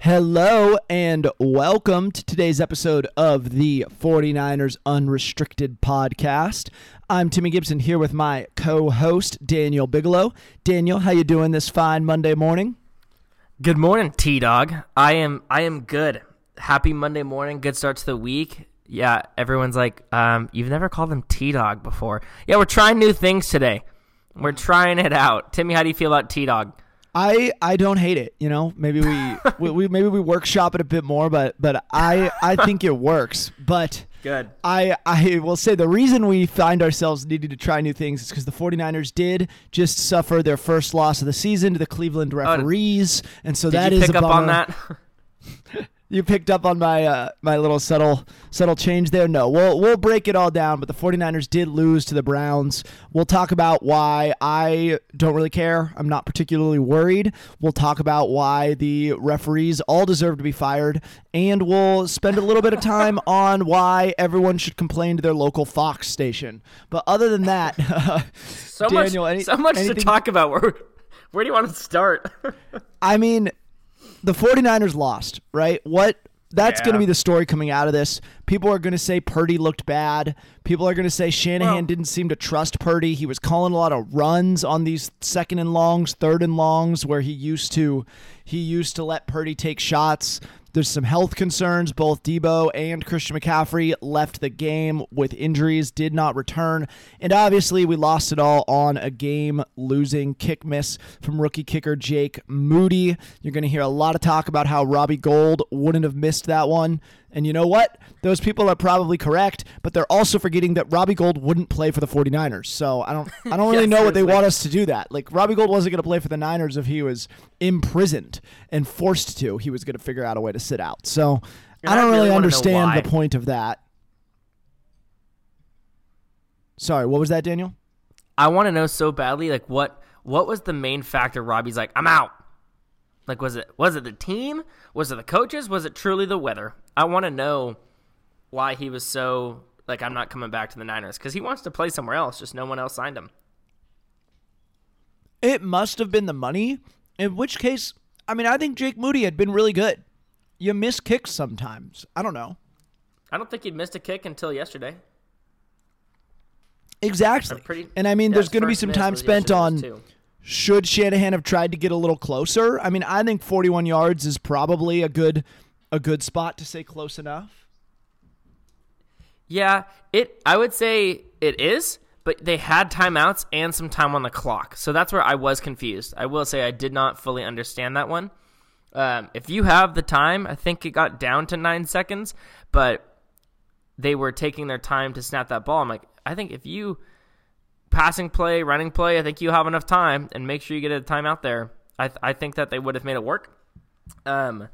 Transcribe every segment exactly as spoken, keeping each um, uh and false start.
Hello and welcome to today's episode of the forty-niners Unrestricted Podcast. I'm Timmy Gipson here with my co-host, Daniel Bigelow. Daniel, how you doing this fine Monday morning? Good morning, T-Dog. I am I am good. Happy Monday morning. Good start to the week. Yeah, everyone's like, um, you've never called him T-Dog before. Yeah, we're trying new things today. We're trying it out. Timmy, how do you feel about T-Dog? I, I don't hate it, you know. Maybe we, we, we maybe we workshop it a bit more, but but I, I think it works. But good. I, I will say the reason we find ourselves needing to try new things is because the forty-niners did just suffer their first loss of the season to the Cleveland referees, oh, and so that is a bummer. Did you pick up on that? You picked up on my uh, my little subtle subtle change there. No, we'll we'll break it all down, but the forty-niners did lose to the Browns. We'll talk about why I don't really care. I'm not particularly worried. We'll talk about why the referees all deserve to be fired, and we'll spend a little bit of time on why everyone should complain to their local Fox station. But other than that, uh, so Daniel, much any, so much anything? to talk about. Where where do you want to start? I mean, the forty-niners lost, right? What? That's yeah. going to be the story coming out of this. People are going to say Purdy looked bad. People are going to say Shanahan well, didn't seem to trust Purdy. He was calling a lot of runs on these second and longs, third and longs, where he used to he used to let Purdy take shots. There's some health concerns. Both Debo and Christian McCaffrey left the game with injuries, did not return. And obviously, we lost it all on a game-losing kick miss from rookie kicker Jake Moody. You're going to hear a lot of talk about how Robbie Gould wouldn't have missed that one. And you know what? Those people are probably correct, but they're also forgetting that Robbie Gould wouldn't play for the forty-niners. So I don't I don't really yes, know what they like... want us to do that. Like, Robbie Gould wasn't going to play for the Niners if he was imprisoned and forced to. He was going to figure out a way to sit out. So and I don't I really, really understand the point of that. Sorry, what was that, Daniel? I want to know so badly, like, what what was the main factor Robbie's like, I'm out? Like, was it was it the team? Was it the coaches? Was it truly the weather? I want to know why he was so, like, I'm not coming back to the Niners, because he wants to play somewhere else, just no one else signed him. It must have been the money, in which case, I mean, I think Jake Moody had been really good. You miss kicks sometimes. I don't know. I don't think he'd missed a kick until yesterday. Exactly. Pretty, and, I mean, yeah, there's going to be some time spent on... Too. Should Shanahan have tried to get a little closer? I mean, I think forty-one yards is probably a good a good spot to say close enough. Yeah, it. I would say it is, but they had timeouts and some time on the clock. So that's where I was confused. I will say I did not fully understand that one. Um, if you have the time, I think it got down to nine seconds, but they were taking their time to snap that ball. I'm like, I think if you... passing play, running play, I think you have enough time, and make sure you get a timeout there. I th- I think that they would have made it work. Um,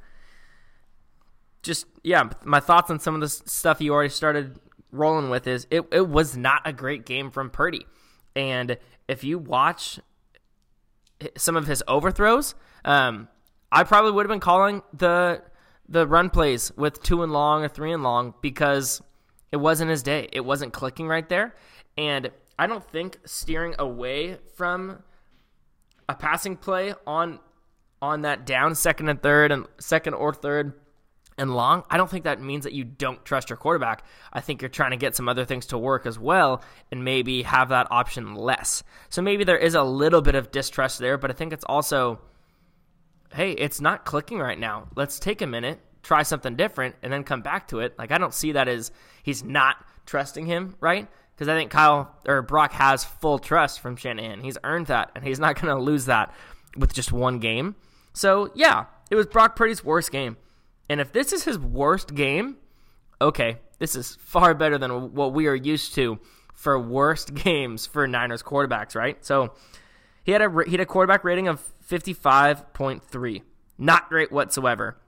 just, yeah, my thoughts on some of the stuff you already started rolling with is it, it was not a great game from Purdy. And if you watch some of his overthrows, um, I probably would have been calling the the run plays with two and long or three and long because it wasn't his day. It wasn't clicking right there. And I don't think steering away from a passing play on on that down second and third and second or third and long, I don't think that means that you don't trust your quarterback. I think you're trying to get some other things to work as well and maybe have that option less. So maybe there is a little bit of distrust there, but I think it's also, hey, it's not clicking right now. Let's take a minute, try something different, and then come back to it. Like, I don't see that as he's not trusting him, right? Because I think Kyle or Brock has full trust from Shanahan. He's earned that, and he's not going to lose that with just one game. So, yeah, it was Brock Purdy's worst game. And if this is his worst game, okay, this is far better than what we are used to for worst games for Niners quarterbacks, right? So he had a he had a quarterback rating of fifty-five point three. Not great whatsoever.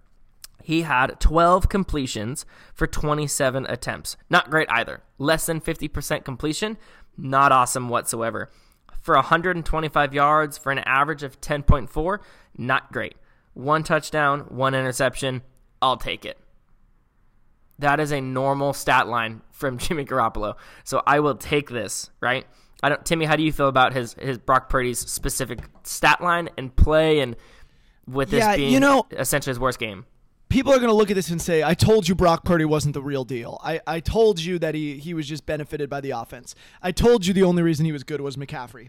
he had twelve completions for twenty-seven attempts. Not great either. Less than fifty percent completion. Not awesome whatsoever. For one hundred twenty-five yards for an average of ten point four, not great. One touchdown, one interception. I'll take it. That is a normal stat line from Jimmy Garoppolo. So I will take this, right? I don't, Timmy, how do you feel about his, his Brock Purdy's specific stat line and play, and with this yeah, being you know, essentially his worst game? People are going to look at this and say, I told you Brock Purdy wasn't the real deal. I, I told you that he, he was just benefited by the offense. I told you the only reason he was good was McCaffrey.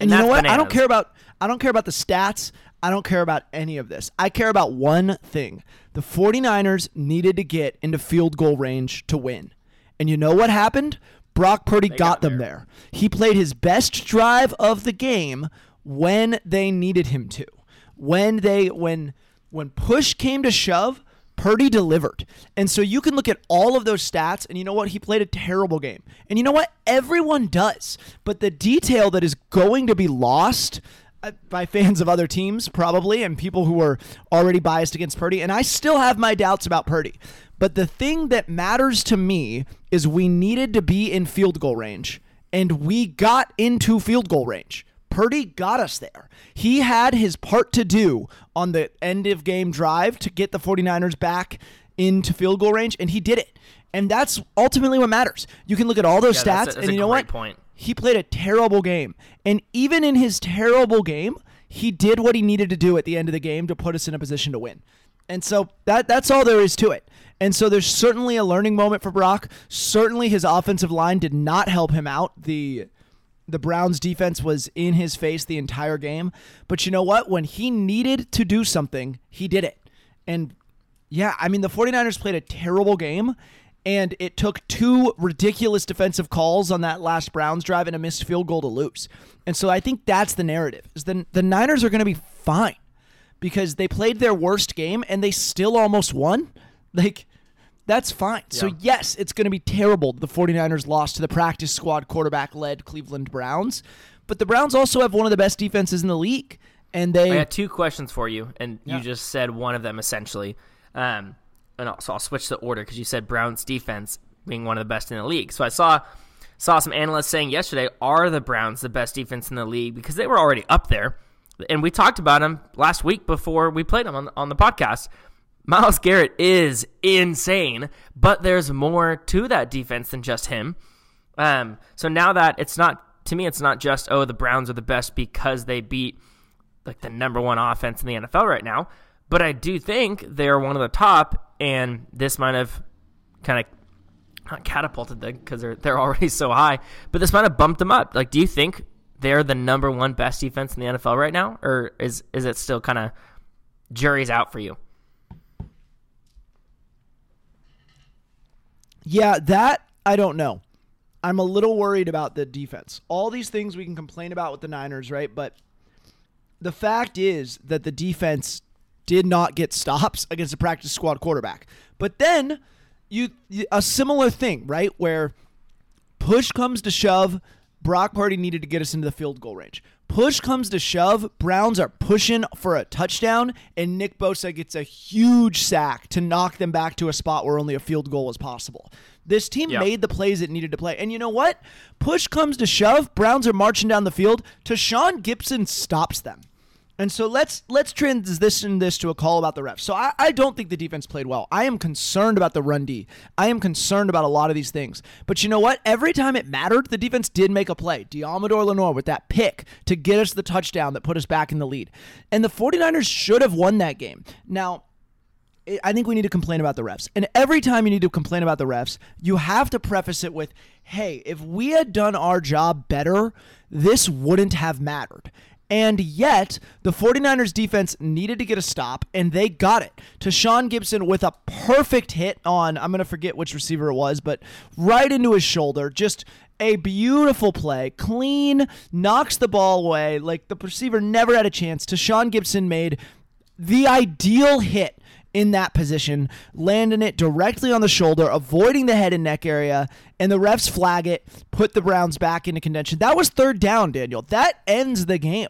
And, and you know what? Bananas. I don't care about I don't care about the stats. I don't care about any of this. I care about one thing. The 49ers needed to get into field goal range to win. And you know what happened? Brock Purdy got, got them there. there. He played his best drive of the game when they needed him to. When they when when push came to shove, Purdy delivered. And so you can look at all of those stats, and you know what? He played a terrible game. And you know what? Everyone does. But the detail that is going to be lost by fans of other teams probably, and people who are already biased against Purdy, and I still have my doubts about Purdy. But the thing that matters to me is we needed to be in field goal range, and we got into field goal range. Purdy got us there. He had his part to do on the end of game drive to get the 49ers back into field goal range, and he did it. And that's ultimately what matters. You can look at all those yeah, stats, that's a, that's and you know what? Point. He played a terrible game. And even in his terrible game, he did what he needed to do at the end of the game to put us in a position to win. And so that that's all there is to it. And so there's certainly a learning moment for Brock. Certainly his offensive line did not help him out. The the Browns defense was in his face the entire game. But you know what? When he needed to do something, he did it. And yeah, I mean, the 49ers played a terrible game. And it took two ridiculous defensive calls on that last Browns drive and a missed field goal to lose. And so I think that's the narrative. Is the, the Niners are going to be fine because they played their worst game and they still almost won. Like, that's fine. Yeah. So, yes, it's going to be terrible. The 49ers lost to the practice squad quarterback-led Cleveland Browns. But the Browns also have one of the best defenses in the league. And they I had two questions for you, and yeah. you just said one of them essentially. Um And also, I'll switch the order because you said Browns defense being one of the best in the league. So I saw saw some analysts saying yesterday, are the Browns the best defense in the league? Because they were already up there. And we talked about them last week before we played them on, on the podcast. Myles Garrett is insane, but there's more to that defense than just him. Um, so now that it's not, to me, it's not just, oh, the Browns are the best because they beat like the number one offense in the N F L right now. But I do think they're one of the top. And this might have kind of not catapulted them because they're they're already so high, but this might have bumped them up. Like, do you think they're the number one best defense in the N F L right now, or is is it still kind of jury's out for you? Yeah, that I don't know. I'm a little worried about the defense. All these things we can complain about with the Niners, right? But the fact is that the defense did not get stops against a practice squad quarterback. But then you, you a similar thing, right, where push comes to shove, Brock Purdy needed to get us into the field goal range. Push comes to shove, Browns are pushing for a touchdown, and Nick Bosa gets a huge sack to knock them back to a spot where only a field goal was possible. This team yep. made the plays it needed to play. And you know what? Push comes to shove, Browns are marching down the field. Tashaun Gipson stops them. And so let's let's transition this to a call about the refs. So I, I don't think the defense played well. I am concerned about the run D. I am concerned about a lot of these things. But you know what? Every time it mattered, the defense did make a play. Diamador Lenore with that pick to get us the touchdown that put us back in the lead. And the 49ers should have won that game. Now, I think we need to complain about the refs. And every time you need to complain about the refs, you have to preface it with, hey, if we had done our job better, this wouldn't have mattered. And yet, the 49ers defense needed to get a stop, and they got it. Tashaun Gipson with a perfect hit on, I'm going to forget which receiver it was, but right into his shoulder. Just a beautiful play. Clean, knocks the ball away. Like, the receiver never had a chance. Tashaun Gipson made the ideal hit in that position, landing it directly on the shoulder, avoiding the head and neck area, and the refs flag it, put the Browns back into contention. That was third down, Daniel. That ends the game.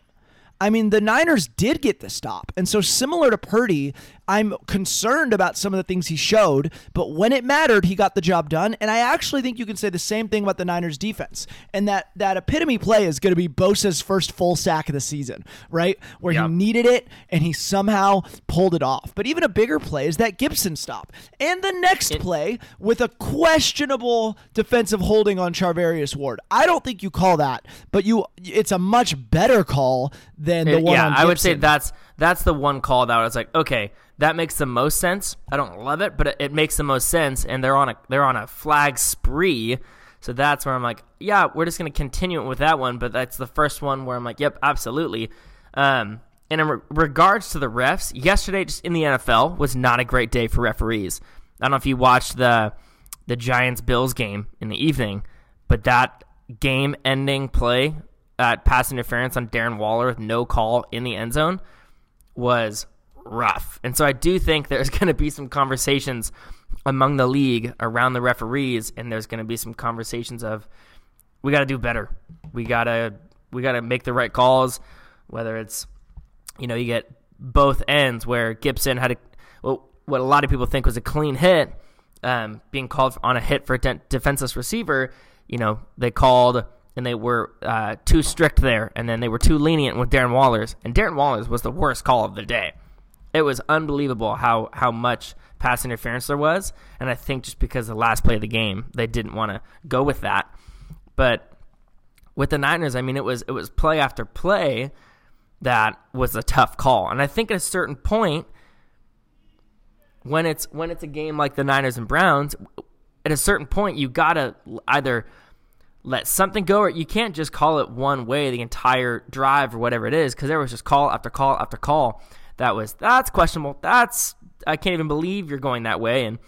I mean, the Niners did get the stop. And so similar to Purdy, I'm concerned about some of the things he showed, but when it mattered, he got the job done. And I actually think you can say the same thing about the Niners defense. And that, that epitome play is going to be Bosa's first full sack of the season, right? Where yep. he needed it and he somehow pulled it off. But even a bigger play is that Gipson stop. And the next it- play with a questionable defensive holding on Charvarius Ward. I don't think you call that, but you it's a much better call than the it, one yeah, on Gipson. I would say that's that's the one call that I was like, okay, that makes the most sense. I don't love it, but it, it makes the most sense, and they're on a they're on a flag spree. So that's where I'm like, yeah, we're just going to continue it with that one, but that's the first one where I'm like, yep, absolutely. Um, and in re- regards to the refs, yesterday just in the N F L was not a great day for referees. I don't know if you watched the the Giants-Bills game in the evening, but that game-ending play at pass interference on Darren Waller with no call in the end zone was rough. And so I do think there's going to be some conversations among the league around the referees, and there's going to be some conversations of we got to do better. We got to we got to make the right calls, whether it's, you know, you get both ends where Gipson had a well, what a lot of people think was a clean hit, um, being called on a hit for a de- defenseless receiver. You know, they called and they were uh, too strict there, and then they were too lenient with Darren Waller's, and Darren Waller's was the worst call of the day. It was unbelievable how, how much pass interference there was, and I think just because of the last play of the game, they didn't want to go with that. But with the Niners, I mean, it was it was play after play that was a tough call, and I think at a certain point, when it's when it's a game like the Niners and Browns, at a certain point you gotta either let something go, or you can't just call it one way the entire drive or whatever it is, because there was just call after call after call that was that's questionable. That's I can't even believe you're going that way, and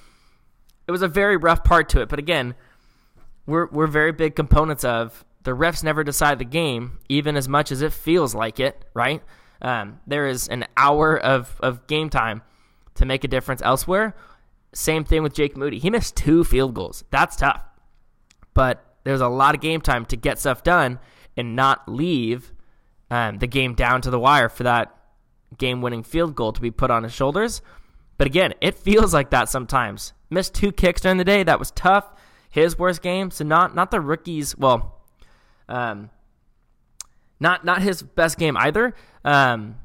it was a very rough part to it. But again, we're we're very big components of the refs never decide the game, even as much as it feels like it, right? Um, there is an hour of, of game time to make a difference elsewhere. Same thing with Jake Moody. He missed two field goals. That's tough. But there's a lot of game time to get stuff done and not leave um, the game down to the wire for that game-winning field goal to be put on his shoulders. But again, it feels like that sometimes. Missed two kicks during the day. That was tough. His worst game. So not not the rookies. Well, um, not not his best game either. Um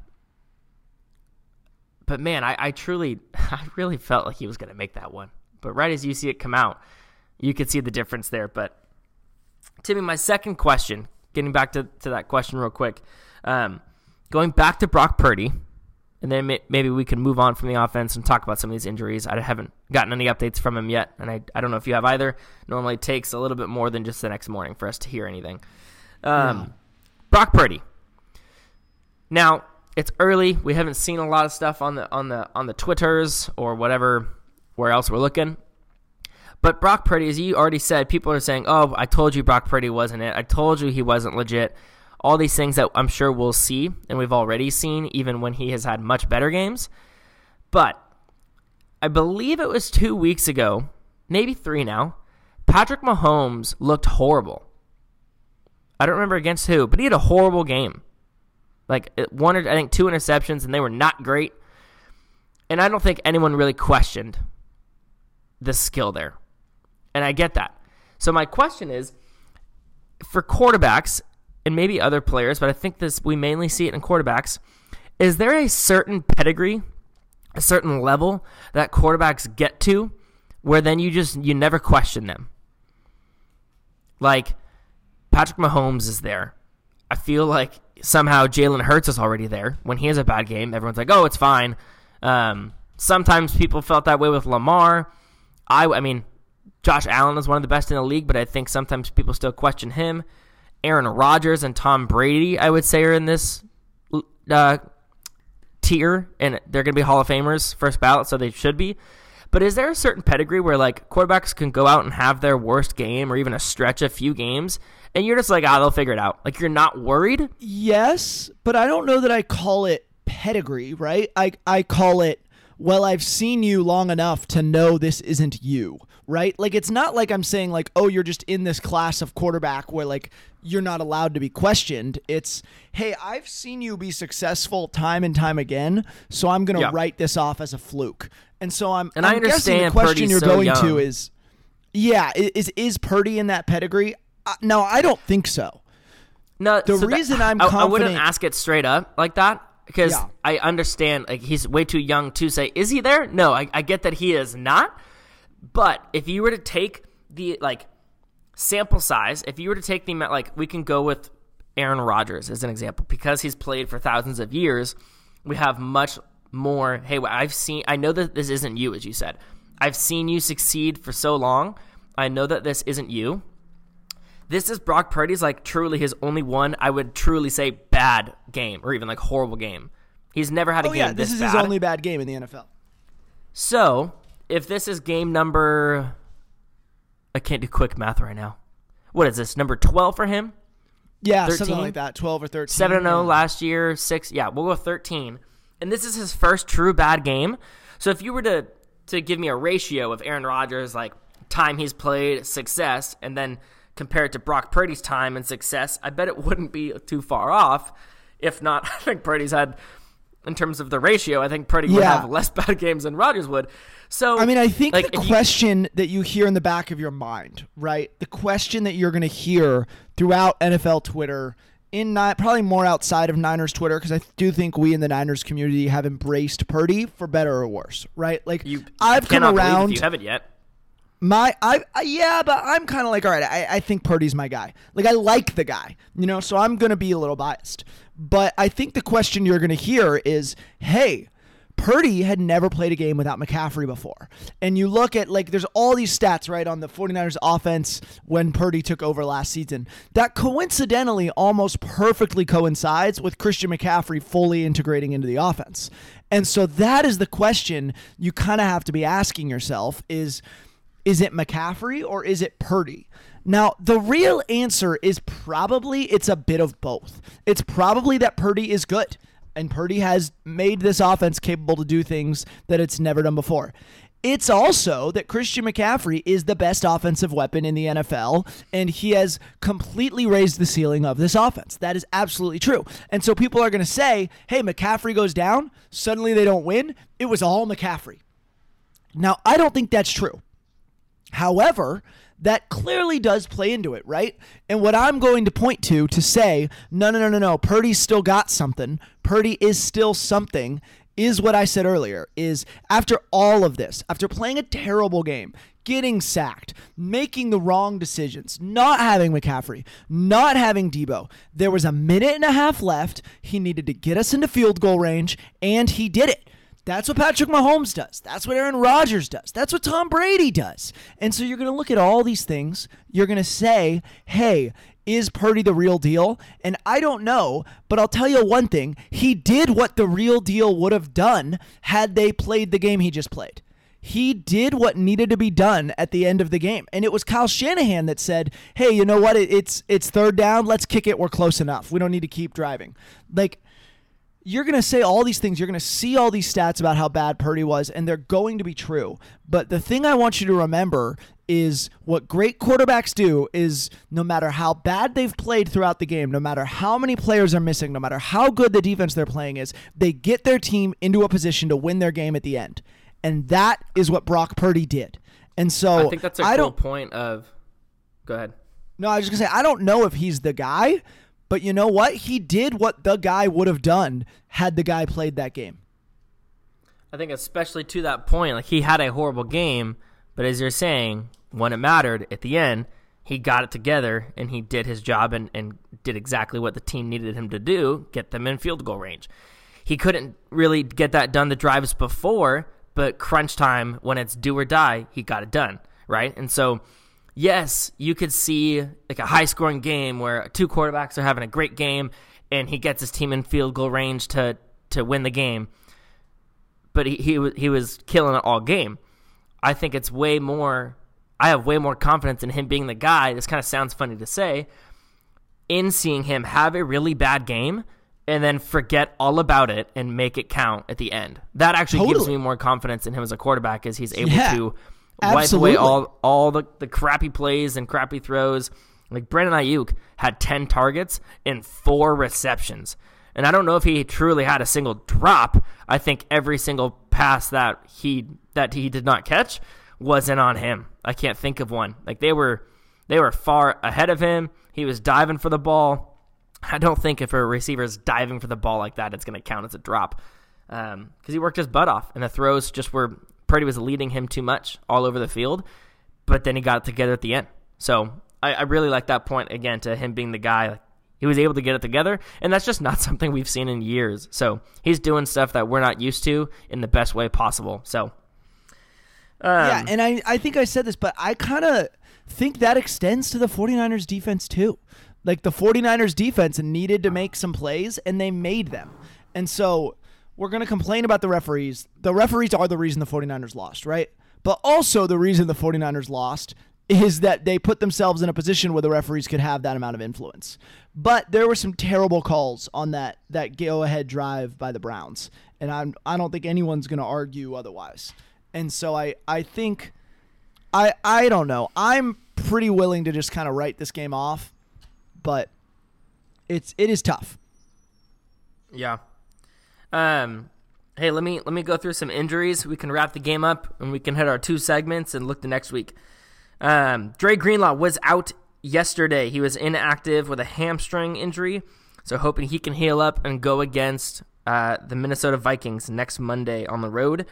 But man, I, I truly, I really felt like he was going to make that one. But right as you see it come out, you could see the difference there. But Timmy, my second question, getting back to, to that question real quick, um, going back to Brock Purdy, and then may, maybe we can move on from the offense and talk about some of these injuries. I haven't gotten any updates from him yet, and I, I don't know if you have either. Normally it takes a little bit more than just the next morning for us to hear anything. Um, mm. Brock Purdy. Now, it's early. We haven't seen a lot of stuff on the on the on the Twitters or whatever where else we're looking. But Brock Purdy, as you already said, people are saying, "Oh, I told you Brock Purdy wasn't it. I told you he wasn't legit." All these things that I'm sure we'll see and we've already seen, even when he has had much better games. But I believe it was two weeks ago, maybe three now. Patrick Mahomes looked horrible. I don't remember against who, but he had a horrible game. Like, one, I think two interceptions, and they were not great. And I don't think anyone really questioned the skill there. And I get that. So my question is, for quarterbacks, and maybe other players, but I think this we mainly see it in quarterbacks, is there a certain pedigree, a certain level that quarterbacks get to where then you just, you never question them? Like, Patrick Mahomes is there. I feel like somehow Jalen Hurts is already there. When he has a bad game, everyone's like, oh, it's fine. Um, sometimes people felt that way with Lamar. I, I mean, Josh Allen is one of the best in the league, but I think sometimes people still question him. Aaron Rodgers and Tom Brady, I would say, are in this uh, tier, and they're going to be Hall of Famers, first ballot, so they should be. But is there a certain pedigree where, like, quarterbacks can go out and have their worst game or even a stretch of few games, and you're just like, ah, they'll figure it out? Like, you're not worried? Yes, but I don't know that I call it pedigree, right? I I call it, well, I've seen you long enough to know this isn't you, right? Like, it's not like I'm saying, like, oh, you're just in this class of quarterback where, like, you're not allowed to be questioned. It's, hey, I've seen you be successful time and time again, so I'm going to yeah. write this off as a fluke. And so I'm, and I'm I understand guessing the question Purdy's you're so going young. to is, yeah, is is Purdy in that pedigree? Uh, no, I don't think so. No, the so reason that, I'm confident, I, I wouldn't ask it straight up like that. Because yeah. I understand, like, he's way too young to say, is he there? No, I, I get that he is not. But if you were to take the, like, sample size, if you were to take the amount, like, we can go with Aaron Rodgers as an example. Because he's played for thousands of years, we have much more, hey, I've seen, I know that this isn't you, as you said. I've seen you succeed for so long. I know that this isn't you. This is Brock Purdy's, like, truly his only one, I would truly say, bad game, or even, like, horrible game. He's never had a oh, game yeah, this, this is bad. His only bad game in the N F L. So, if this is game number... I can't do quick math right now. What is this, number twelve for him? Yeah, thirteen? Something like that, twelve or thirteen. seven and oh yeah. last year, six... Yeah, we'll go thirteen. And this is his first true bad game. So, if you were to, to give me a ratio of Aaron Rodgers, like, time he's played, success, and then... compared to Brock Purdy's time and success, I bet it wouldn't be too far off. If not, I think Purdy's had, in terms of the ratio, I think Purdy yeah. would have less bad games than Rodgers would. So I mean, I think like, the question you, that you hear in the back of your mind, right? The question that you're going to hear throughout N F L Twitter, in not, probably more outside of Niners Twitter, because I do think we in the Niners community have embraced Purdy for better or worse, right? Like you, I've come around. You haven't yet. My, I, I, yeah, but I'm kind of like, all right, I, I think Purdy's my guy. Like, I like the guy, you know, so I'm going to be a little biased. But I think the question you're going to hear is, hey, Purdy had never played a game without McCaffrey before. And you look at, like, there's all these stats, right, on the 49ers offense when Purdy took over last season. That coincidentally almost perfectly coincides with Christian McCaffrey fully integrating into the offense. And so that is the question you kind of have to be asking yourself is, is it McCaffrey or is it Purdy? Now, the real answer is probably it's a bit of both. It's probably that Purdy is good, and Purdy has made this offense capable to do things that it's never done before. It's also that Christian McCaffrey is the best offensive weapon in the N F L, and he has completely raised the ceiling of this offense. That is absolutely true. And so people are going to say, hey, McCaffrey goes down, suddenly they don't win. It was all McCaffrey. Now, I don't think that's true. However, that clearly does play into it, right? And what I'm going to point to to say, no, no, no, no, no, Purdy's still got something. Purdy is still something is what I said earlier, is after all of this, after playing a terrible game, getting sacked, making the wrong decisions, not having McCaffrey, not having Debo, there was a minute and a half left. He needed to get us into field goal range, and he did it. That's what Patrick Mahomes does. That's what Aaron Rodgers does. That's what Tom Brady does. And so you're going to look at all these things. You're going to say, hey, is Purdy the real deal? And I don't know, but I'll tell you one thing. He did what the real deal would have done had they played the game he just played. He did what needed to be done at the end of the game. And it was Kyle Shanahan that said, hey, you know what? It's it's third down. Let's kick it. We're close enough. We don't need to keep driving. Like, you're going to say all these things. You're going to see all these stats about how bad Purdy was, and they're going to be true. But the thing I want you to remember is what great quarterbacks do is no matter how bad they've played throughout the game, no matter how many players are missing, no matter how good the defense they're playing is, they get their team into a position to win their game at the end. And that is what Brock Purdy did. And so I think that's a I cool point of – go ahead. No, I was just going to say, I don't know if he's the guy – but you know what? He did what the guy would have done had the guy played that game. I think especially to that point, like he had a horrible game, but as you're saying, when it mattered at the end, he got it together and he did his job and, and did exactly what the team needed him to do, get them in field goal range. He couldn't really get that done the drives before, but crunch time, when it's do or die, he got it done, right? And so... yes, you could see like a high-scoring game where two quarterbacks are having a great game and he gets his team in field goal range to, to win the game. But he, he, he was killing it all game. I think it's way more – I have way more confidence in him being the guy. This kind of sounds funny to say. In seeing him have a really bad game and then forget all about it and make it count at the end. That actually totally gives me more confidence in him as a quarterback as he's able yeah. to – Absolutely. Wipe away all all the, the crappy plays and crappy throws. Like Brandon Ayuk had ten targets and four receptions. And I don't know if he truly had a single drop. I think every single pass that he that he did not catch wasn't on him. I can't think of one. Like they were they were far ahead of him. He was diving for the ball. I don't think if a receiver is diving for the ball like that, it's going to count as a drop. Because um, he worked his butt off. And the throws just were, Purdy was leading him too much all over the field. But then he got it together at the end. So I, I really like that point, again, to him being the guy. Like, he was able to get it together. And that's just not something we've seen in years. So he's doing stuff that we're not used to in the best way possible. So um, yeah, and I, I think I said this, but I kind of think that extends to the 49ers defense too. Like the 49ers defense needed to make some plays, and they made them. And so we're going to complain about the referees. The referees are the reason the 49ers lost, right? But also the reason the 49ers lost is that they put themselves in a position where the referees could have that amount of influence. But there were some terrible calls on that that go-ahead drive by the Browns, and I'm, I don't think anyone's going to argue otherwise. And so I, I think I, – I don't know. I'm pretty willing to just kind of write this game off. But it's it is tough. Yeah. Um. Hey, let me let me go through some injuries. We can wrap the game up, and we can hit our two segments and look to next week. Um. Dre Greenlaw was out yesterday. He was inactive with a hamstring injury, so hoping he can heal up and go against uh, the Minnesota Vikings next Monday on the road.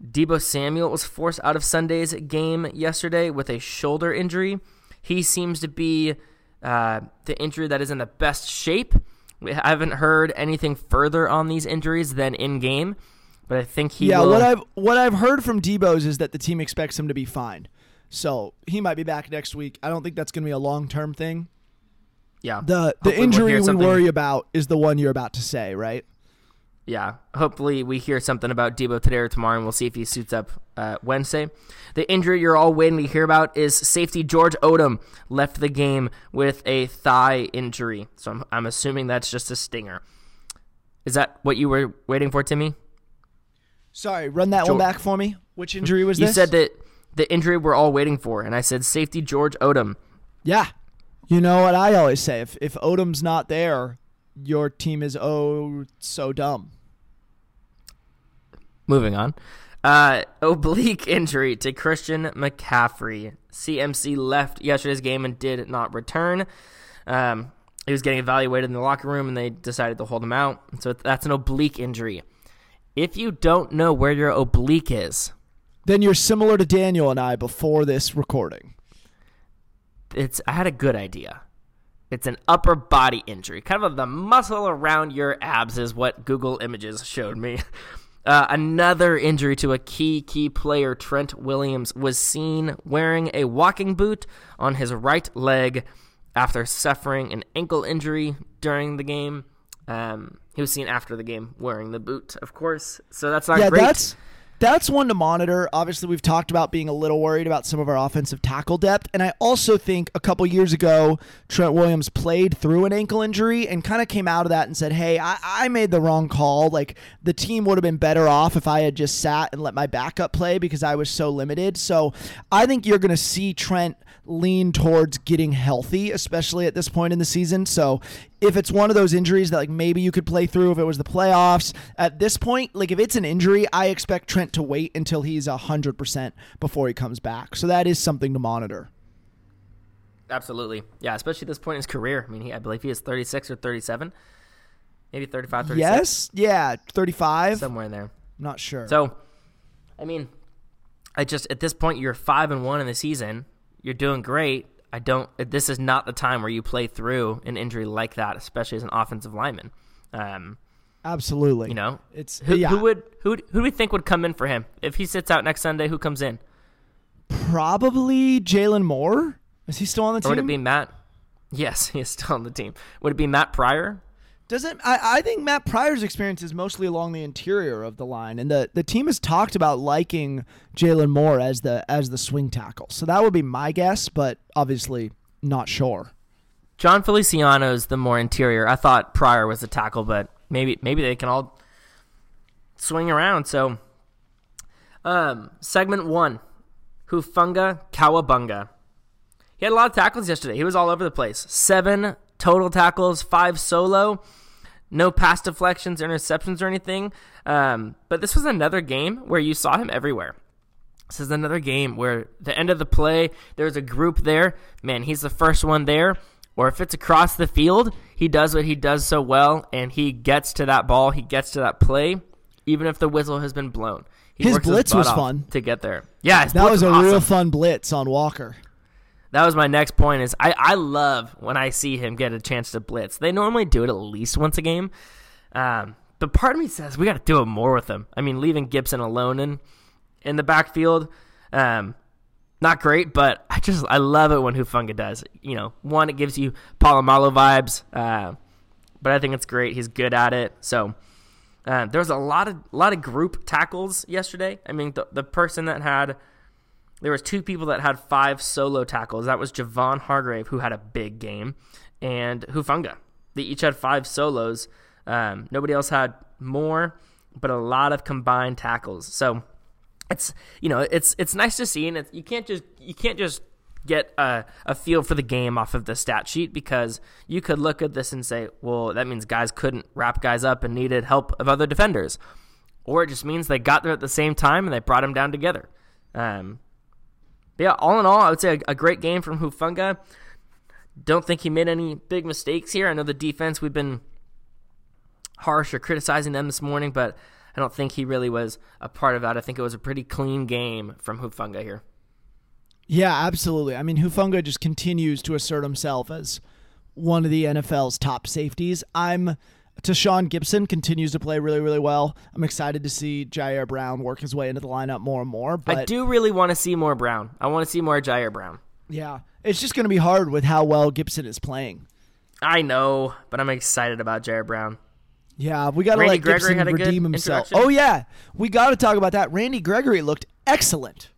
Debo Samuel was forced out of Sunday's game yesterday with a shoulder injury. He seems to be Uh, the injury that is in the best shape. We haven't heard anything further on these injuries than in game, but I think he yeah, will. Yeah, what I've what I've heard from Debo's is that the team expects him to be fine, so he might be back next week. I don't think that's going to be a long term thing. Yeah, the the hopefully injury we'll we worry about is the one you're about to say, right? Yeah, hopefully we hear something about Debo today or tomorrow, and we'll see if he suits up uh, Wednesday. The injury you're all waiting to hear about is safety George Odum left the game with a thigh injury. So I'm, I'm assuming that's just a stinger. Is that what you were waiting for, Timmy? Sorry, run that George. one back for me. Which injury was you this? You said that the injury we're all waiting for, and I said safety George Odum. Yeah, you know what I always say. If, if Odom's not there, your team is oh so dumb. Moving on. Uh, oblique injury to Christian McCaffrey. C M C left yesterday's game and did not return. Um, he was getting evaluated in the locker room, and they decided to hold him out. So that's an oblique injury. If you don't know where your oblique is, then you're similar to Daniel and I before this recording. It's I had a good idea. It's an upper body injury. Kind of the muscle around your abs is what Google Images showed me. Uh, another injury to a key, key player, Trent Williams, was seen wearing a walking boot on his right leg after suffering an ankle injury during the game. Um, he was seen after the game wearing the boot, of course, so that's not yeah, great. That's, that's one to monitor. Obviously, we've talked about being a little worried about some of our offensive tackle depth, and I also think a couple years ago, Trent Williams played through an ankle injury and kind of came out of that and said, hey, I, I made the wrong call. Like, the team would have been better off if I had just sat and let my backup play because I was so limited. So I think you're going to see Trent lean towards getting healthy, especially at this point in the season. So if it's one of those injuries that like maybe you could play through if it was the playoffs, at this point, like if it's an injury, I expect Trent to wait until he's one hundred percent before he comes back. So that is something to monitor. Absolutely. Yeah, especially at this point in his career. I mean, he, I believe he is thirty-six or thirty-seven, maybe thirty-five, thirty-six. Yes, yeah, thirty-five. Somewhere in there. I'm not sure. So, I mean, I just at this point, you're five and one in the season. You're doing great. I don't. This is not the time where you play through an injury like that, especially as an offensive lineman. Um, Absolutely. You know, it's who, yeah. who would who who do we think would come in for him if he sits out next Sunday? Who comes in? Probably Jaylon Moore. Is he still on the team? Or would it be Matt? Yes, he is still on the team. Would it be Matt Pryor? Doesn't I, I think Matt Pryor's experience is mostly along the interior of the line, and the, the team has talked about liking Jaylon Moore as the as the swing tackle. So that would be my guess, but obviously not sure. John Feliciano's the more interior. I thought Pryor was the tackle, but maybe maybe they can all swing around. So, um, segment one, Hufunga Kawabunga. He had a lot of tackles yesterday. He was all over the place. Seven total tackles, five solo. No pass deflections, interceptions, or anything. Um, but this was another game where you saw him everywhere. This is another game where the end of the play, there's a group there. Man, he's the first one there. Or if it's across the field, he does what he does so well, and he gets to that ball. He gets to that play, even if the whistle has been blown. He his blitz his was fun. To get there. Yeah, his that was a was awesome. Real fun blitz on Walker. That was my next point is I, I love when I see him get a chance to blitz. They normally do it at least once a game. Um, but part of me says we got to do it more with him. I mean, leaving Gipson alone in, in the backfield, um, not great, but I just I love it when Hufunga does. You know, one, it gives you Palomalo vibes, uh, but I think it's great. He's good at it. So uh, there was a lot of lot of group tackles yesterday. I mean, the, the person that had – there was two people that had five solo tackles. That was Javon Hargrave, who had a big game, and Hufunga. They each had five solos. Um, nobody else had more, but a lot of combined tackles. So it's you know it's it's nice to see, and it's, you can't just you can't just get a, a feel for the game off of the stat sheet, because you could look at this and say, well, that means guys couldn't wrap guys up and needed help of other defenders, or it just means they got there at the same time and they brought them down together. Um, But yeah, all in all, I would say a, a great game from Hufunga. Don't think he made any big mistakes here. I know the defense, we've been harsh or criticizing them this morning, but I don't think he really was a part of that. I think it was a pretty clean game from Hufunga here. Yeah, absolutely. I mean, Hufunga just continues to assert himself as one of the N F L's top safeties. I'm Tashaun Gipson continues to play really, really well. I'm excited to see Ji'Ayir Brown work his way into the lineup more and more. But I do really want to see more Brown. I want to see more Ji'Ayir Brown. Yeah. It's just going to be hard with how well Gipson is playing. I know, but I'm excited about Ji'Ayir Brown. Yeah, we got to let Gipson had a redeem good himself. Oh, yeah. We got to talk about that. Randy Gregory looked excellent.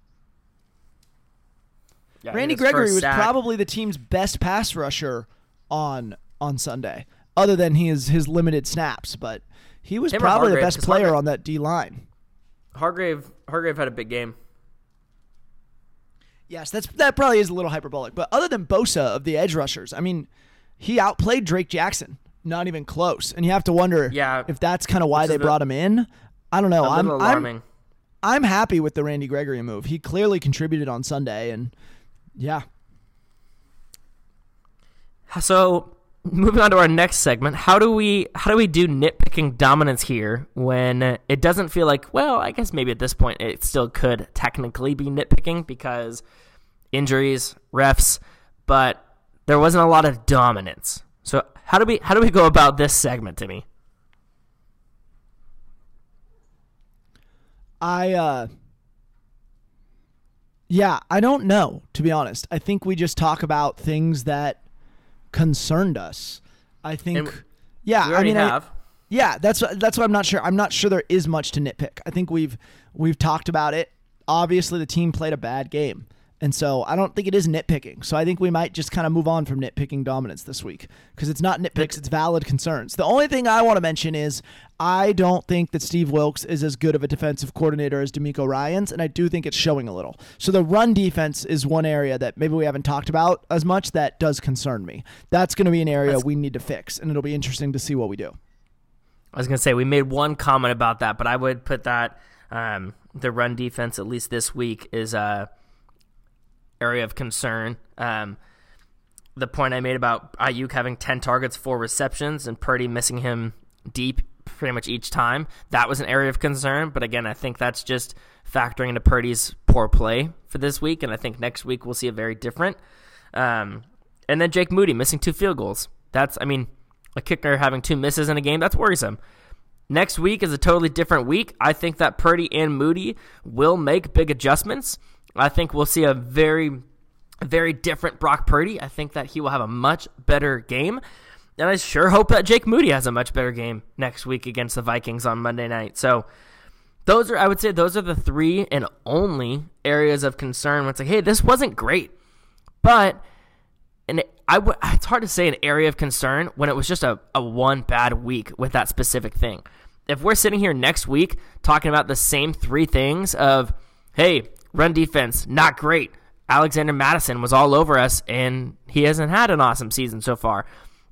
Yeah, Randy Gregory was sack. probably the team's best pass rusher on on Sunday. Other than his, his limited snaps, but he was Him probably the best player Hargrave, on that D-line. Hargrave Hargrave had a big game. Yes, that's that probably is a little hyperbolic, but other than Bosa of the edge rushers, I mean, he outplayed Drake Jackson, not even close. And you have to wonder yeah, if that's kind of why they brought him in. I don't know. I'm, I'm, I'm happy with the Randy Gregory move. He clearly contributed on Sunday, and yeah. So... moving on to our next segment, how do we how do we do nitpicking dominance here when it doesn't feel like, well, I guess maybe at this point it still could technically be nitpicking because injuries, refs, but there wasn't a lot of dominance. So how do we how do we go about this segment, Timmy? I uh Yeah, I don't know, to be honest. I think we just talk about things that concerned us. I think and yeah we already I mean have. I, yeah that's that's what I'm not sure I'm not sure there is much to nitpick. I think we've we've talked about it. Obviously the team played a bad game, and so I don't think it is nitpicking. So I think we might just kind of move on from nitpicking dominance this week, because it's not nitpicks, it's valid concerns. The only thing I want to mention is I don't think that Steve Wilks is as good of a defensive coordinator as DeMeco Ryans, and I do think it's showing a little. So the run defense is one area that maybe we haven't talked about as much that does concern me. That's going to be an area That's- we need to fix, and it'll be interesting to see what we do. I was going to say, we made one comment about that, but I would put that um, the run defense, at least this week, is... Uh, area of concern. Um, the point I made about Ayuk having ten targets, four receptions, and Purdy missing him deep pretty much each time, that was an area of concern. But again, I think that's just factoring into Purdy's poor play for this week, and I think next week we'll see a very different. Um, and then Jake Moody missing two field goals. That's, I mean, a kicker having two misses in a game, that's worrisome. Next week is a totally different week. I think that Purdy and Moody will make big adjustments. I think we'll see a very, very different Brock Purdy. I think that he will have a much better game. And I sure hope that Jake Moody has a much better game next week against the Vikings on Monday night. So those are, I would say those are the three and only areas of concern when it's like, hey, this wasn't great. But and it, I w- it's hard to say an area of concern when it was just a, a one bad week with that specific thing. If we're sitting here next week talking about the same three things of, hey, Run defense, not great. Alexander Mattison was all over us, and he hasn't had an awesome season so far.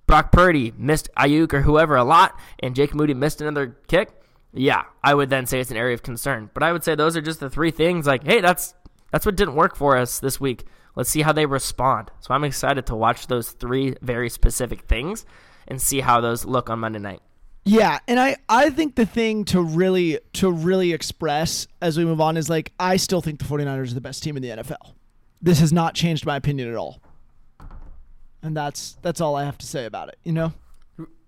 Brock Purdy missed Ayuk or whoever a lot, and Jake Moody missed another kick. Yeah, I would then say it's an area of concern. But I would say those are just the three things like, hey, that's that's what didn't work for us this week. Let's see how they respond. So I'm excited to watch those three very specific things and see how those look on Monday night. Yeah, and I, I think the thing to really to really express as we move on is like I still think the 49ers are the best team in the N F L. This has not changed my opinion at all. And that's that's all I have to say about it, you know?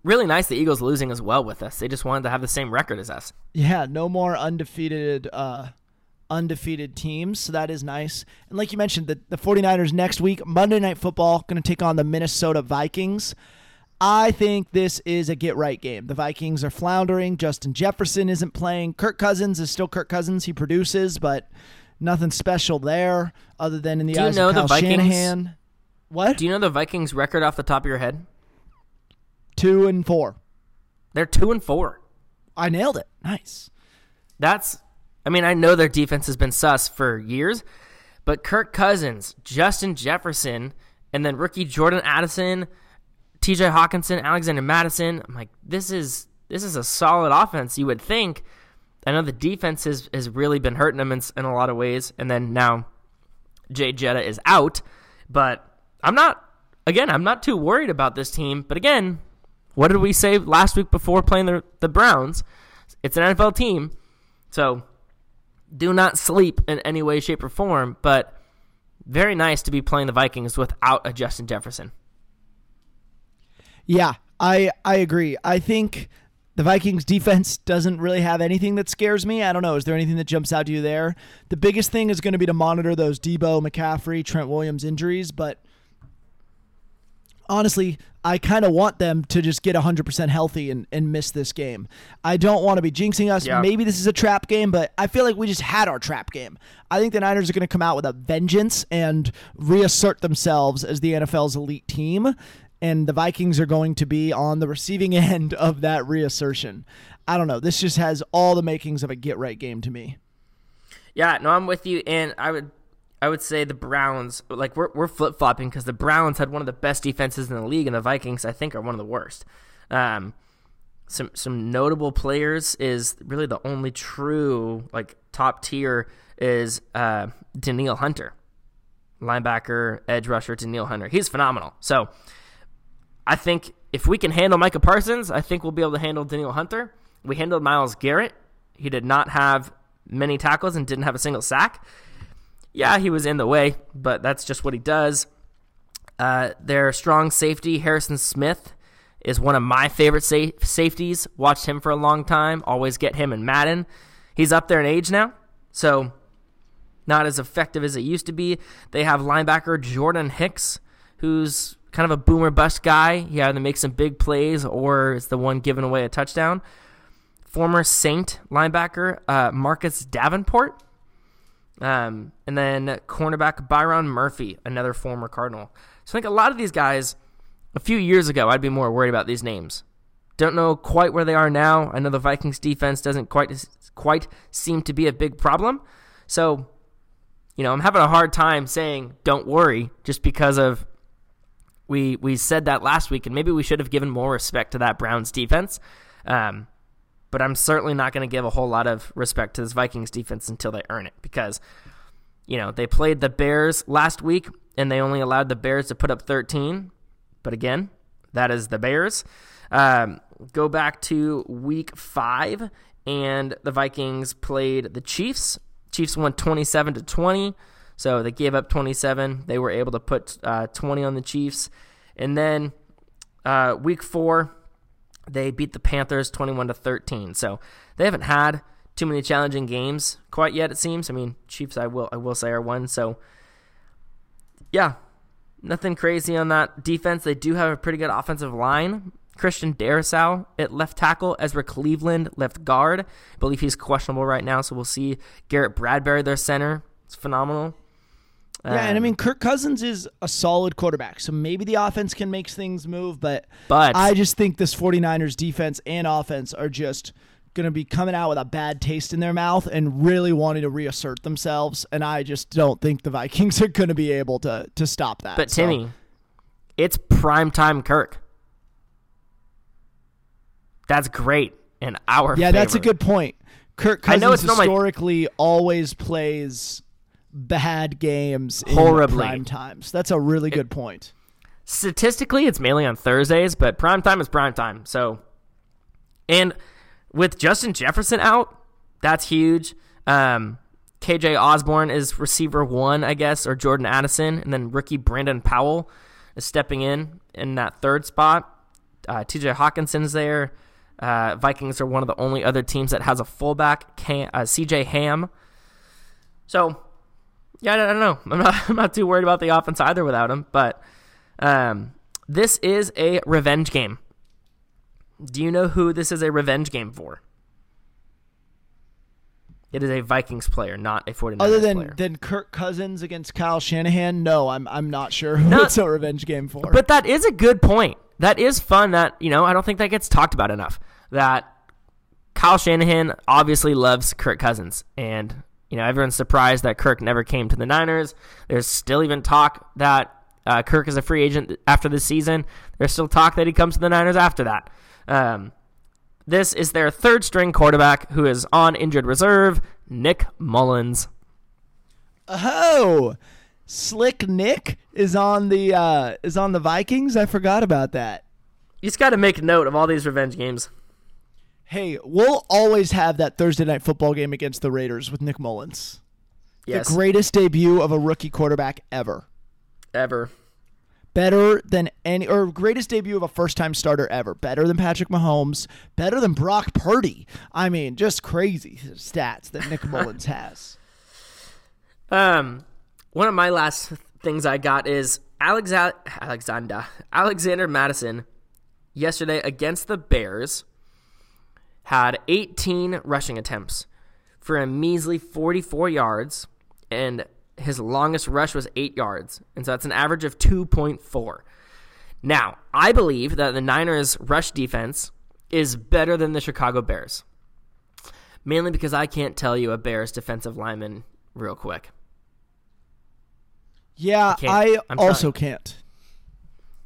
Really nice the Eagles losing as well with us. They just wanted to have the same record as us. Yeah, no more undefeated uh, undefeated teams, so that is nice. And like you mentioned, the, the 49ers next week, Monday Night Football, going to take on the Minnesota Vikings. I think this is a get-right game. The Vikings are floundering. Justin Jefferson isn't playing. Kirk Cousins is still Kirk Cousins. He produces, but nothing special there other than in the eyes of Kyle Shanahan. What? Do you know the Vikings' record off the top of your head? Two and four. They're two and four. I nailed it. Nice. That's, I mean, I know their defense has been sus for years, but Kirk Cousins, Justin Jefferson, and then rookie Jordan Addison, T J Hawkinson, Alexander Mattison. I'm like, this is this is a solid offense, you would think. I know the defense has, has really been hurting them in, in a lot of ways, and then now Jay Jetta is out. But I'm not, again, I'm not too worried about this team. But again, what did we say last week before playing the, the Browns? It's an N F L team, so do not sleep in any way, shape, or form. But very nice to be playing the Vikings without a Justin Jefferson. Yeah, I I agree. I think the Vikings defense doesn't really have anything that scares me. I don't know. Is there anything that jumps out to you there? The biggest thing is going to be to monitor those Debo, McCaffrey, Trent Williams injuries. But honestly, I kind of want them to just get one hundred percent healthy and, and miss this game. I don't want to be jinxing us. Yeah. Maybe this is a trap game, but I feel like we just had our trap game. I think the Niners are going to come out with a vengeance and reassert themselves as the N F L's elite team. And the Vikings are going to be on the receiving end of that reassertion. I don't know. This just has all the makings of a get-right game to me. Yeah, no, I'm with you. And I would I would say the Browns, like we're, we're flip-flopping because the Browns had one of the best defenses in the league, and the Vikings, I think, are one of the worst. Um, some some notable players is really the only true like top tier is uh, Danielle Hunter, linebacker, edge rusher, Danielle Hunter. He's phenomenal. So I think if we can handle Micah Parsons, I think we'll be able to handle Danielle Hunter. We handled Myles Garrett. He did not have many tackles and didn't have a single sack. Yeah, he was in the way, but that's just what he does. Uh, their strong safety, Harrison Smith, is one of my favorite sa- safeties. Watched him for a long time. Always get him in Madden. He's up there in age now, so not as effective as it used to be. They have linebacker Jordan Hicks, who's kind of a boomer bust guy. He either makes some big plays or is the one giving away a touchdown. Former Saint linebacker uh, Marcus Davenport. Um, and then cornerback Byron Murphy, another former Cardinal. So I think a lot of these guys, a few years ago, I'd be more worried about these names. Don't know quite where they are now. I know the Vikings defense doesn't quite quite seem to be a big problem. So, you know, I'm having a hard time saying don't worry just because of We we said that last week, and maybe we should have given more respect to that Browns defense. Um, but I'm certainly not going to give a whole lot of respect to this Vikings defense until they earn it because, you know, they played the Bears last week, and they only allowed the Bears to put up thirteen. But again, that is the Bears. Um, go back to week five, and the Vikings played the Chiefs. Chiefs won twenty-seven to twenty. So they gave up twenty-seven. They were able to put uh, twenty on the Chiefs. And then uh, week four, they beat the Panthers twenty-one to thirteen. So they haven't had too many challenging games quite yet, it seems. I mean, Chiefs, I will I will say, are one. So, yeah, nothing crazy on that defense. They do have a pretty good offensive line. Christian Darrisaw at left tackle, Ezra Cleveland left guard. I believe he's questionable right now, so we'll see. Garrett Bradbury, their center. It's phenomenal. Yeah, and I mean, Kirk Cousins is a solid quarterback, so maybe the offense can make things move, but, but I just think this 49ers defense and offense are just going to be coming out with a bad taste in their mouth and really wanting to reassert themselves. And I just don't think the Vikings are going to be able to to stop that. But so. Timmy, it's primetime Kirk. That's great in our favor. Yeah, that's a good point. Kirk Cousins I know it's historically my... always plays bad games horribly in prime times. That's a really it, good point. Statistically, it's mainly on Thursdays, but prime time is prime time. So, and with Justin Jefferson out, that's huge. Um, K J Osborne is receiver one, I guess, or Jordan Addison, and then rookie Brandon Powell is stepping in in that third spot. Uh, T J Hawkinson's there. Uh, Vikings are one of the only other teams that has a fullback, Cam, uh, C J Ham. So, yeah, I don't know. I'm not, I'm not too worried about the offense either without him, but um, this is a revenge game. Do you know who this is a revenge game for? It is a Vikings player, not a 49ers other than, player. Other than Kirk Cousins against Kyle Shanahan? No, I'm I'm not sure who not, it's a revenge game for. But that is a good point. That is fun that, you know, I don't think that gets talked about enough. That Kyle Shanahan obviously loves Kirk Cousins, and you know, everyone's surprised that Kirk never came to the Niners. There's still even talk that uh, Kirk is a free agent after this season. There's still talk that he comes to the Niners after that. Um, this is their third-string quarterback who is on injured reserve, Nick Mullins. Oh, Slick Nick is on the uh, is on the Vikings. I forgot about that. You just got to make note of all these revenge games. Hey, we'll always have that Thursday night football game against the Raiders with Nick Mullins. Yes. The greatest debut of a rookie quarterback ever. Ever. Better than any, or greatest debut of a first-time starter ever. Better than Patrick Mahomes. Better than Brock Purdy. I mean, just crazy stats that Nick Mullins has. Um, one of my last things I got is Alexa- Alexander Alexander Mattison yesterday against the Bears had eighteen rushing attempts for a measly forty-four yards, and his longest rush was eight yards, and so that's an average of two point four. Now, I believe that the Niners' rush defense is better than the Chicago Bears, mainly because I can't tell you a Bears defensive lineman real quick. Yeah, I, I also can't.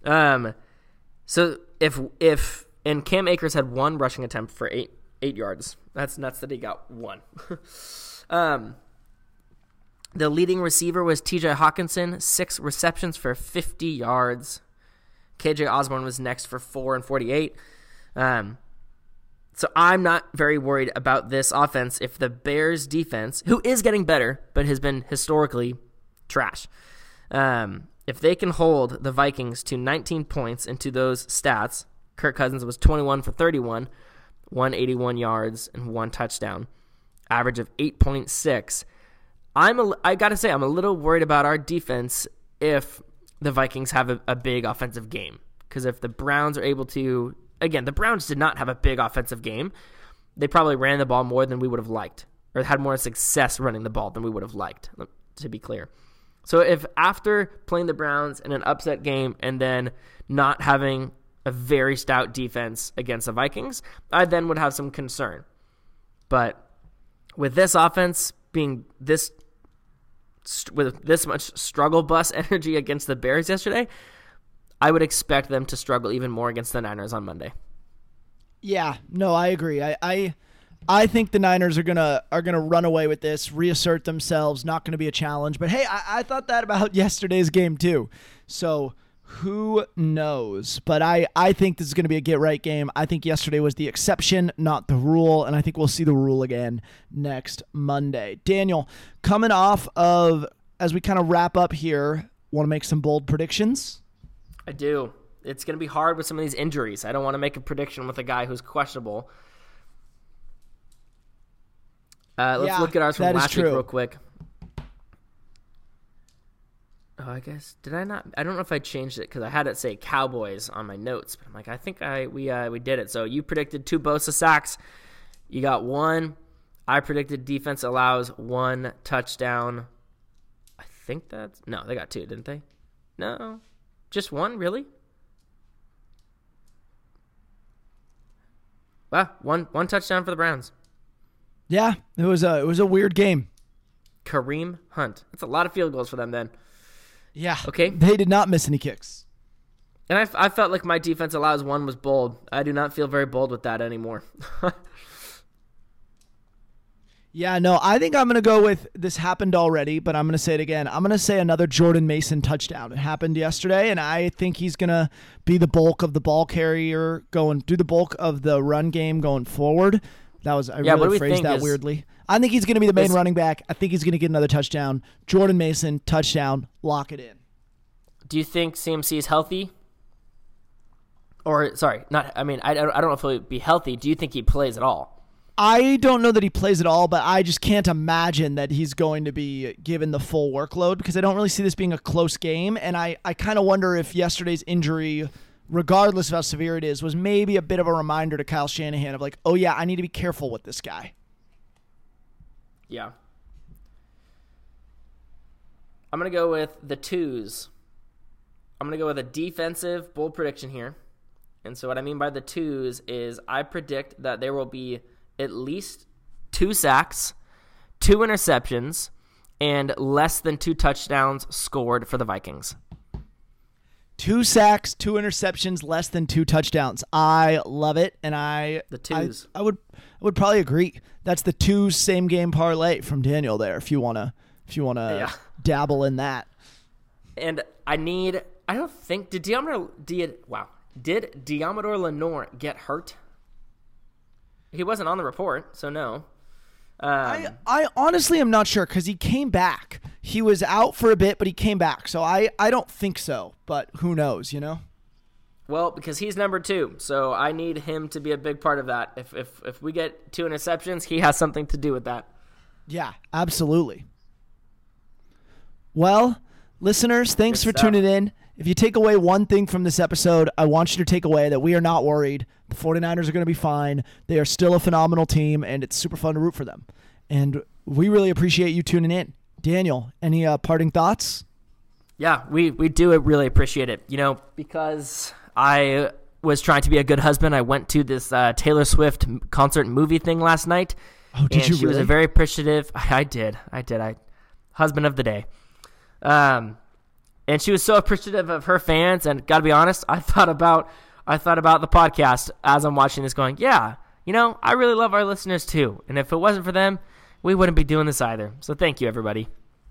Um, so if if... And Cam Akers had one rushing attempt for eight eight yards. That's nuts that he got one. um, the leading receiver was T J Hawkinson, six receptions for fifty yards. K J Osborne was next for four and forty-eight. Um, so I'm not very worried about this offense if the Bears defense, who is getting better but has been historically trash, um, if they can hold the Vikings to nineteen points and to those stats. Kirk Cousins was twenty-one for thirty-one, one hundred eighty-one yards, and one touchdown. Average of eight point six. I'm a, I got to say, I'm a little worried about our defense if the Vikings have a, a big offensive game. Because if the Browns are able to... Again, the Browns did not have a big offensive game. They probably ran the ball more than we would have liked. Or had more success running the ball than we would have liked, to be clear. So if after playing the Browns in an upset game and then not having a very stout defense against the Vikings, I then would have some concern. But with this offense being this, with this much struggle bus energy against the Bears yesterday, I would expect them to struggle even more against the Niners on Monday. Yeah, no, I agree. I, I, I think the Niners are gonna are gonna run away with this, reassert themselves. Not gonna be a challenge. But hey, I, I thought that about yesterday's game too. So. Who knows? But I, I think this is going to be a get-right game. I think yesterday was the exception, not the rule, and I think we'll see the rule again next Monday. Daniel, coming off of, as we kind of wrap up here, want to make some bold predictions? I do. It's going to be hard with some of these injuries. I don't want to make a prediction with a guy who's questionable. Uh, let's yeah, look at ours from last week real quick. Oh, I guess, did I not, I don't know if I changed it because I had it say Cowboys on my notes, but I'm like, I think I we uh, we did it. So you predicted two Bosa sacks. You got one. I predicted defense allows one touchdown. I think that's, no, they got two, didn't they? No, just one, really? wow, one one touchdown for the Browns. Yeah, it was a it was a weird game. Kareem Hunt. That's a lot of field goals for them then. Yeah. Okay. They did not miss any kicks. And I, I felt like my defense allows one was bold. I do not feel very bold with that anymore. Yeah, no, I think I'm going to go with this happened already, but I'm going to say it again. I'm going to say another Jordan Mason touchdown. It happened yesterday, and I think he's going to be the bulk of the ball carrier going through the bulk of the run game going forward. That was I yeah, really phrased that is, weirdly. I think he's going to be the main is, running back. I think he's going to get another touchdown. Jordan Mason, touchdown, lock it in. Do you think C M C is healthy? Or, sorry, not. I mean, I, I don't know if he'll be healthy. Do you think he plays at all? I don't know that he plays at all, but I just can't imagine that he's going to be given the full workload because I don't really see this being a close game. And I, I kind of wonder if yesterday's injury, regardless of how severe it is, was maybe a bit of a reminder to Kyle Shanahan of like, oh, yeah, I need to be careful with this guy. Yeah. I'm going to go with the twos. I'm going to go with a defensive bold prediction here. And so what I mean by the twos is I predict that there will be at least two sacks, two interceptions, and less than two touchdowns scored for the Vikings. Two sacks, two interceptions, less than two touchdowns. I love it, and I the twos. I, I would I would probably agree. That's the two same game parlay from Daniel there. If you wanna if you wanna yeah. dabble in that. And I need I don't think did Diamador did wow did Diamador Lenore get hurt? He wasn't on the report, so no. Um, I, I honestly am not sure because he came back. He was out for a bit, but he came back. So I, I don't think so, but who knows, you know? Well, because he's number two, so I need him to be a big part of that. If if if we get two interceptions, he has something to do with that. Yeah, absolutely. Well, listeners, thanks Good for stuff. tuning in. If you take away one thing from this episode, I want you to take away that we are not worried. The 49ers are going to be fine. They are still a phenomenal team, and it's super fun to root for them. And we really appreciate you tuning in. Daniel, any uh, parting thoughts? Yeah, we, we do really appreciate it. You know, because I was trying to be a good husband, I went to this uh, Taylor Swift concert movie thing last night. Oh, did and you she really? was a very appreciative. I, I did. I did. I husband of the day. Um. And she was so appreciative of her fans, and gotta be honest, I thought about I thought about the podcast as I'm watching this going, yeah, you know, I really love our listeners too. And if it wasn't for them, we wouldn't be doing this either. So thank you, everybody.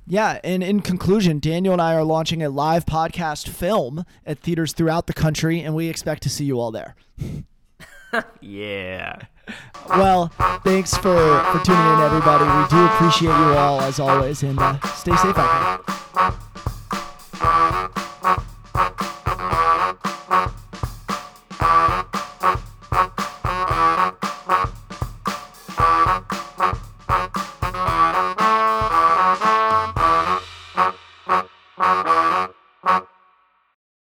Yeah, and in conclusion, Daniel and I are launching a live podcast film at theaters throughout the country, and we expect to see you all there. Yeah. Well, thanks for, for tuning in, everybody. We do appreciate you all, as always, and uh, stay safe out there. Bye.